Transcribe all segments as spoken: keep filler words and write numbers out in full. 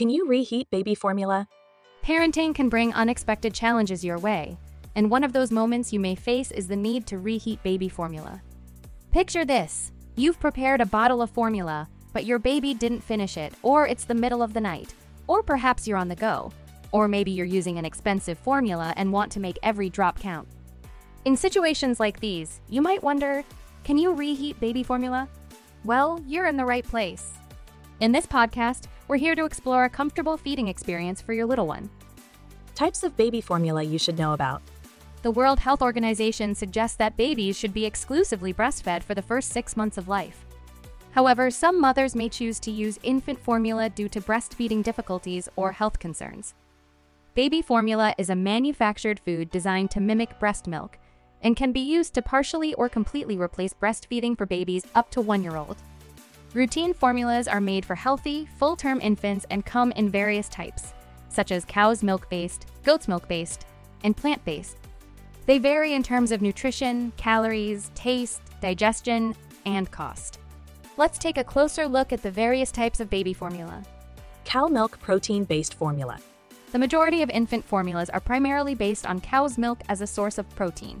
Can you reheat baby formula? Parenting can bring unexpected challenges your way, and one of those moments you may face is the need to reheat baby formula. Picture this. You've prepared a bottle of formula, but your baby didn't finish it, or it's the middle of the night, or perhaps you're on the go, or maybe you're using an expensive formula and want to make every drop count. In situations like these, you might wonder, can you reheat baby formula? Well, you're in the right place. In this podcast, we're here to explore a comfortable feeding experience for your little one. Types of baby formula you should know about. The World Health Organization suggests that babies should be exclusively breastfed for the first six months of life. However, some mothers may choose to use infant formula due to breastfeeding difficulties or health concerns. Baby formula is a manufactured food designed to mimic breast milk and can be used to partially or completely replace breastfeeding for babies up to one-year-old. Routine formulas are made for healthy, full-term infants and come in various types, such as cow's milk-based, goat's milk-based, and plant-based. They vary in terms of nutrition, calories, taste, digestion, and cost. Let's take a closer look at the various types of baby formula. Cow milk protein-based formula. The majority of infant formulas are primarily based on cow's milk as a source of protein.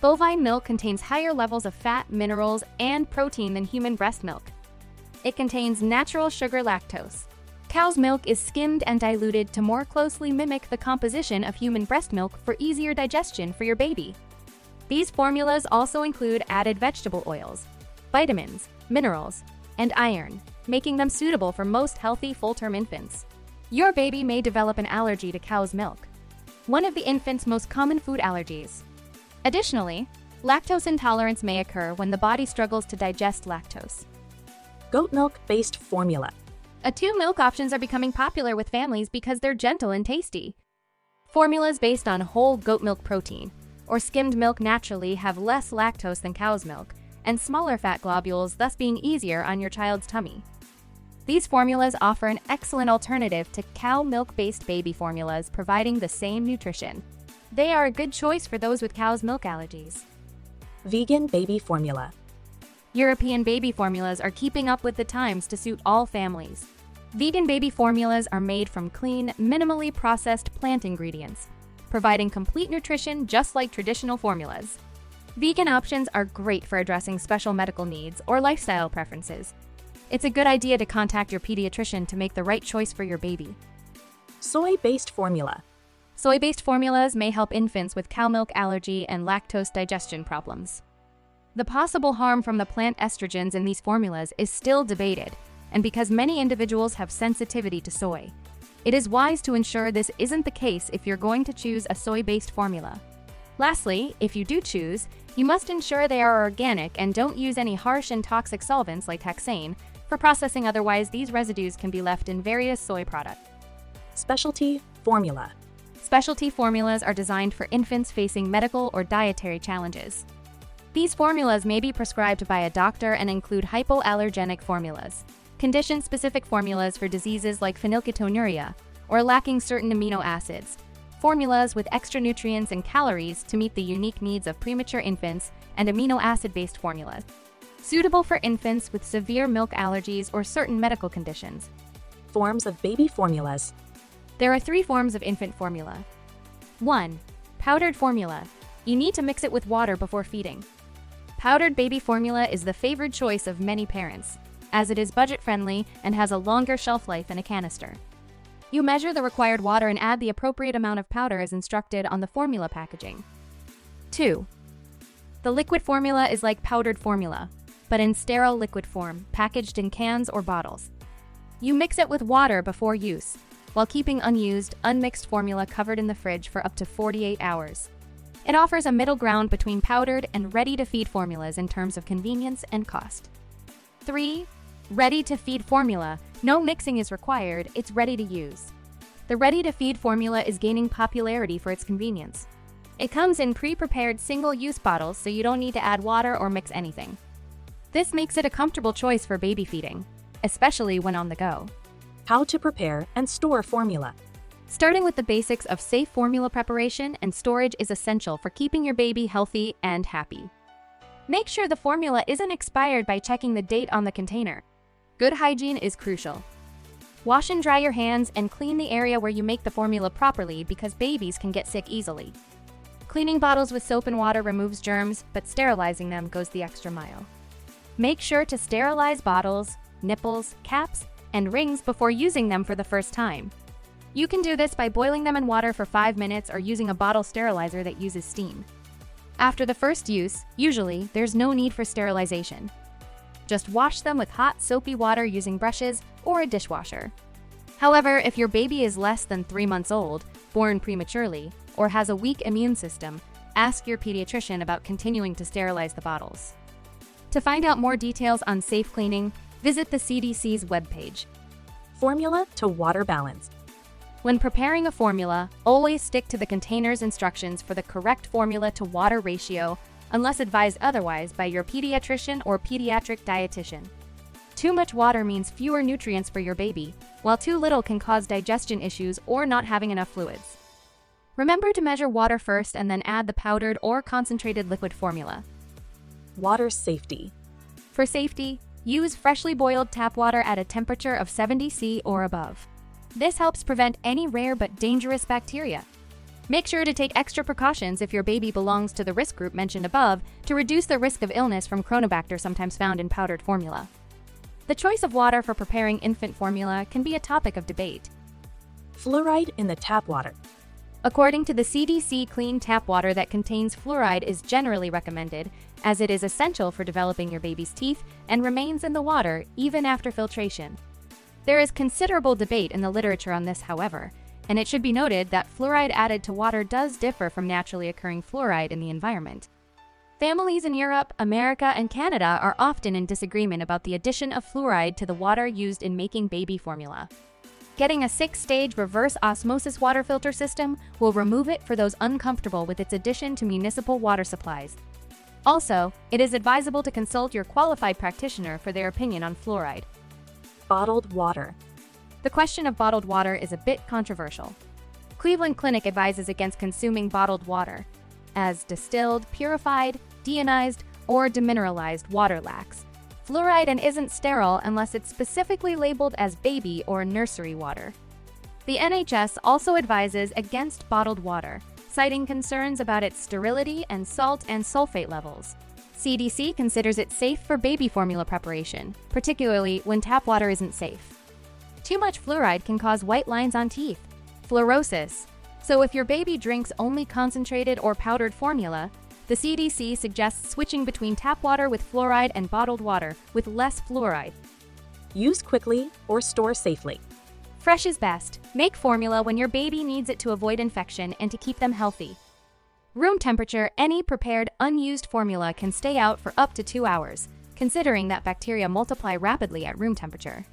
Bovine milk contains higher levels of fat, minerals, and protein than human breast milk. It contains natural sugar lactose. Cow's milk is skimmed and diluted to more closely mimic the composition of human breast milk for easier digestion for your baby. These formulas also include added vegetable oils, vitamins, minerals, and iron, making them suitable for most healthy full-term infants. Your baby may develop an allergy to cow's milk, one of the infant's most common food allergies. Additionally, lactose intolerance may occur when the body struggles to digest lactose. Goat milk-based formula. A two milk options are becoming popular with families because they're gentle and tasty. Formulas based on whole goat milk protein or skimmed milk naturally have less lactose than cow's milk and smaller fat globules, thus being easier on your child's tummy. These formulas offer an excellent alternative to cow milk-based baby formulas, providing the same nutrition. They are a good choice for those with cow's milk allergies. Vegan baby formula. European baby formulas are keeping up with the times to suit all families. Vegan baby formulas are made from clean, minimally processed plant ingredients, providing complete nutrition just like traditional formulas. Vegan options are great for addressing special medical needs or lifestyle preferences. It's a good idea to contact your pediatrician to make the right choice for your baby. Soy-based formula. Soy-based formulas may help infants with cow milk allergy and lactose digestion problems. The possible harm from the plant estrogens in these formulas is still debated, and because many individuals have sensitivity to soy, it is wise to ensure this isn't the case if you're going to choose a soy-based formula. Lastly, if you do choose, you must ensure they are organic and don't use any harsh and toxic solvents like hexane for processing, otherwise these residues can be left in various soy products. Specialty formula. Specialty formulas are designed for infants facing medical or dietary challenges. These formulas may be prescribed by a doctor and include hypoallergenic formulas, condition-specific formulas for diseases like phenylketonuria or lacking certain amino acids, formulas with extra nutrients and calories to meet the unique needs of premature infants, and amino acid-based formulas, suitable for infants with severe milk allergies or certain medical conditions. Forms of baby formulas. There are three forms of infant formula. one. Powdered formula. You need to mix it with water before feeding. Powdered baby formula is the favored choice of many parents, as it is budget-friendly and has a longer shelf life in a canister. You measure the required water and add the appropriate amount of powder as instructed on the formula packaging. two. The liquid formula is like powdered formula, but in sterile liquid form, packaged in cans or bottles. You mix it with water before use, while keeping unused, unmixed formula covered in the fridge for up to forty-eight hours. It offers a middle ground between powdered and ready-to-feed formulas in terms of convenience and cost. three. Ready-to-feed formula. No mixing is required, it's ready to use. The ready-to-feed formula is gaining popularity for its convenience. It comes in pre-prepared single-use bottles, so you don't need to add water or mix anything. This makes it a comfortable choice for baby feeding, especially when on the go. How to prepare and store formula. Starting with the basics of safe formula preparation and storage is essential for keeping your baby healthy and happy. Make sure the formula isn't expired by checking the date on the container. Good hygiene is crucial. Wash and dry your hands and clean the area where you make the formula properly because babies can get sick easily. Cleaning bottles with soap and water removes germs, but sterilizing them goes the extra mile. Make sure to sterilize bottles, nipples, caps, and rings before using them for the first time. You can do this by boiling them in water for five minutes or using a bottle sterilizer that uses steam. After the first use, usually, there's no need for sterilization. Just wash them with hot, soapy water using brushes or a dishwasher. However, if your baby is less than three months old, born prematurely, or has a weak immune system, ask your pediatrician about continuing to sterilize the bottles. To find out more details on safe cleaning, visit the C D C's webpage. Formula to water balance. When preparing a formula, always stick to the container's instructions for the correct formula to water ratio, unless advised otherwise by your pediatrician or pediatric dietitian. Too much water means fewer nutrients for your baby, while too little can cause digestion issues or not having enough fluids. Remember to measure water first and then add the powdered or concentrated liquid formula. Water safety. For safety, use freshly boiled tap water at a temperature of seventy degrees Celsius or above. This helps prevent any rare but dangerous bacteria. Make sure to take extra precautions if your baby belongs to the risk group mentioned above to reduce the risk of illness from Cronobacter sometimes found in powdered formula. The choice of water for preparing infant formula can be a topic of debate. Fluoride in the tap water. According to the C D C, clean tap water that contains fluoride is generally recommended, as it is essential for developing your baby's teeth and remains in the water even after filtration. There is considerable debate in the literature on this, however, and it should be noted that fluoride added to water does differ from naturally occurring fluoride in the environment. Families in Europe, America, and Canada are often in disagreement about the addition of fluoride to the water used in making baby formula. Getting a six-stage reverse osmosis water filter system will remove it for those uncomfortable with its addition to municipal water supplies. Also, it is advisable to consult your qualified practitioner for their opinion on fluoride. Bottled water. The question of bottled water is a bit controversial. Cleveland Clinic advises against consuming bottled water, as distilled, purified, deionized, or demineralized water lacks fluoride and isn't sterile unless it's specifically labeled as baby or nursery water. The N H S also advises against bottled water, citing concerns about its sterility and salt and sulfate levels. C D C considers it safe for baby formula preparation, particularly when tap water isn't safe. Too much fluoride can cause white lines on teeth, fluorosis. So if your baby drinks only concentrated or powdered formula, the C D C suggests switching between tap water with fluoride and bottled water with less fluoride. Use quickly or store safely. Fresh is best. Make formula when your baby needs it to avoid infection and to keep them healthy. Room temperature, any prepared, unused formula can stay out for up to two hours, considering that bacteria multiply rapidly at room temperature.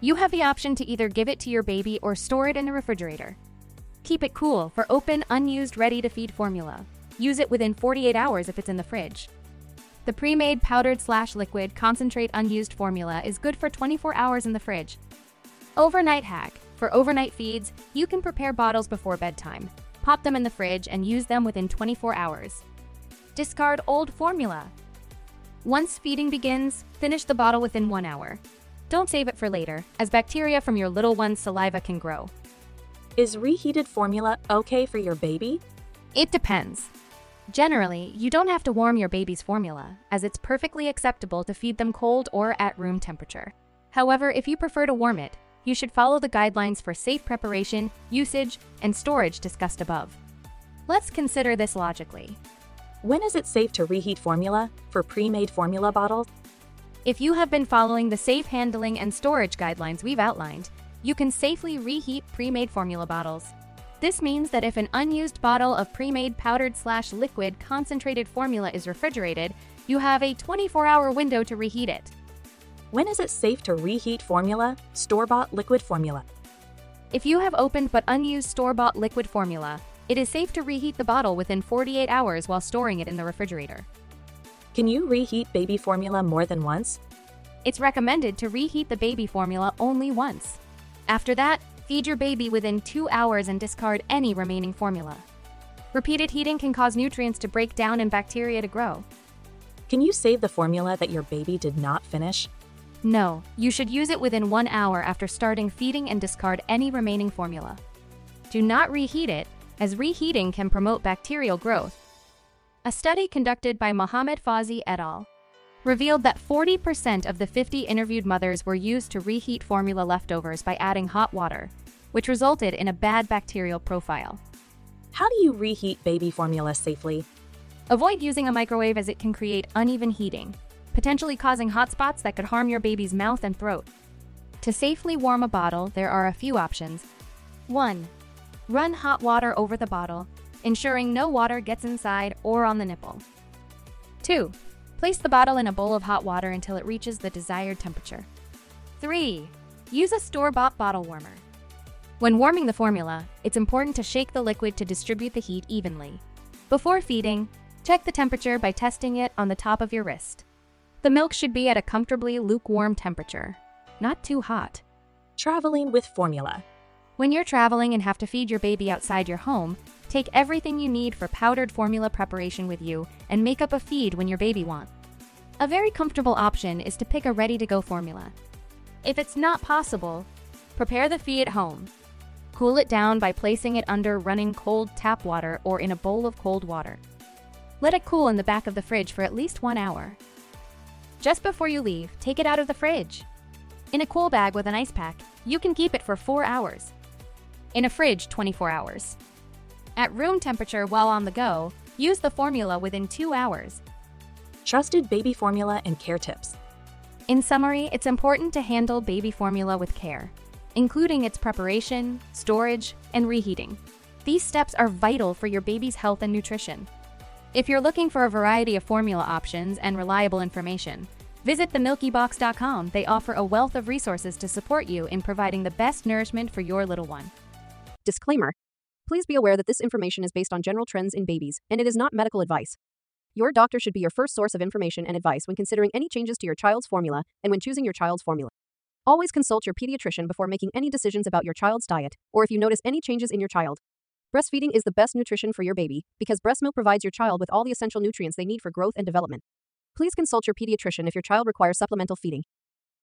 You have the option to either give it to your baby or store it in the refrigerator. Keep it cool for open, unused, ready-to-feed formula. Use it within forty-eight hours if it's in the fridge. The pre-made powdered slash liquid concentrate unused formula is good for twenty-four hours in the fridge. Overnight hack. For overnight feeds, you can prepare bottles before bedtime. Pop them in the fridge and use them within twenty-four hours. Discard old formula. Once feeding begins, finish the bottle within one hour. Don't save it for later, as bacteria from your little one's saliva can grow. Is reheated formula okay for your baby? It depends. Generally, you don't have to warm your baby's formula, as it's perfectly acceptable to feed them cold or at room temperature. However, if you prefer to warm it, you should follow the guidelines for safe preparation, usage, and storage discussed above. Let's consider this logically. When is it safe to reheat formula for pre-made formula bottles? If you have been following the safe handling and storage guidelines we've outlined, you can safely reheat pre-made formula bottles. This means that if an unused bottle of pre-made powdered slash liquid concentrated formula is refrigerated, you have a twenty-four hour window to reheat it. When is it safe to reheat formula, store-bought liquid formula? If you have opened but unused store-bought liquid formula, it is safe to reheat the bottle within forty-eight hours while storing it in the refrigerator. Can you reheat baby formula more than once? It's recommended to reheat the baby formula only once. After that, feed your baby within two hours and discard any remaining formula. Repeated heating can cause nutrients to break down and bacteria to grow. Can you save the formula that your baby did not finish? No, you should use it within one hour after starting feeding and discard any remaining formula. Do not reheat it, as reheating can promote bacterial growth. A study conducted by Mohamed Fazi et al. Revealed that forty percent of the fifty interviewed mothers were used to reheat formula leftovers by adding hot water, which resulted in a bad bacterial profile. How do you reheat baby formula safely? Avoid using a microwave, as it can create uneven heating, potentially causing hot spots that could harm your baby's mouth and throat. To safely warm a bottle, there are a few options. one. Run hot water over the bottle, ensuring no water gets inside or on the nipple. two. Place the bottle in a bowl of hot water until it reaches the desired temperature. three. Use a store-bought bottle warmer. When warming the formula, it's important to shake the liquid to distribute the heat evenly. Before feeding, check the temperature by testing it on the top of your wrist. The milk should be at a comfortably lukewarm temperature, not too hot. Traveling with formula. When you're traveling and have to feed your baby outside your home, take everything you need for powdered formula preparation with you and make up a feed when your baby wants. A very comfortable option is to pick a ready-to-go formula. If it's not possible, prepare the feed at home. Cool it down by placing it under running cold tap water or in a bowl of cold water. Let it cool in the back of the fridge for at least one hour. Just before you leave, take it out of the fridge. In a cool bag with an ice pack, you can keep it for four hours. In a fridge, twenty-four hours. At room temperature while on the go, use the formula within two hours. Trusted baby formula and care tips. In summary, it's important to handle baby formula with care, including its preparation, storage, and reheating. These steps are vital for your baby's health and nutrition. If you're looking for a variety of formula options and reliable information, visit the milky box dot com. They offer a wealth of resources to support you in providing the best nourishment for your little one. Disclaimer. Please be aware that this information is based on general trends in babies, and it is not medical advice. Your doctor should be your first source of information and advice when considering any changes to your child's formula and when choosing your child's formula. Always consult your pediatrician before making any decisions about your child's diet or if you notice any changes in your child. Breastfeeding is the best nutrition for your baby because breast milk provides your child with all the essential nutrients they need for growth and development. Please consult your pediatrician if your child requires supplemental feeding.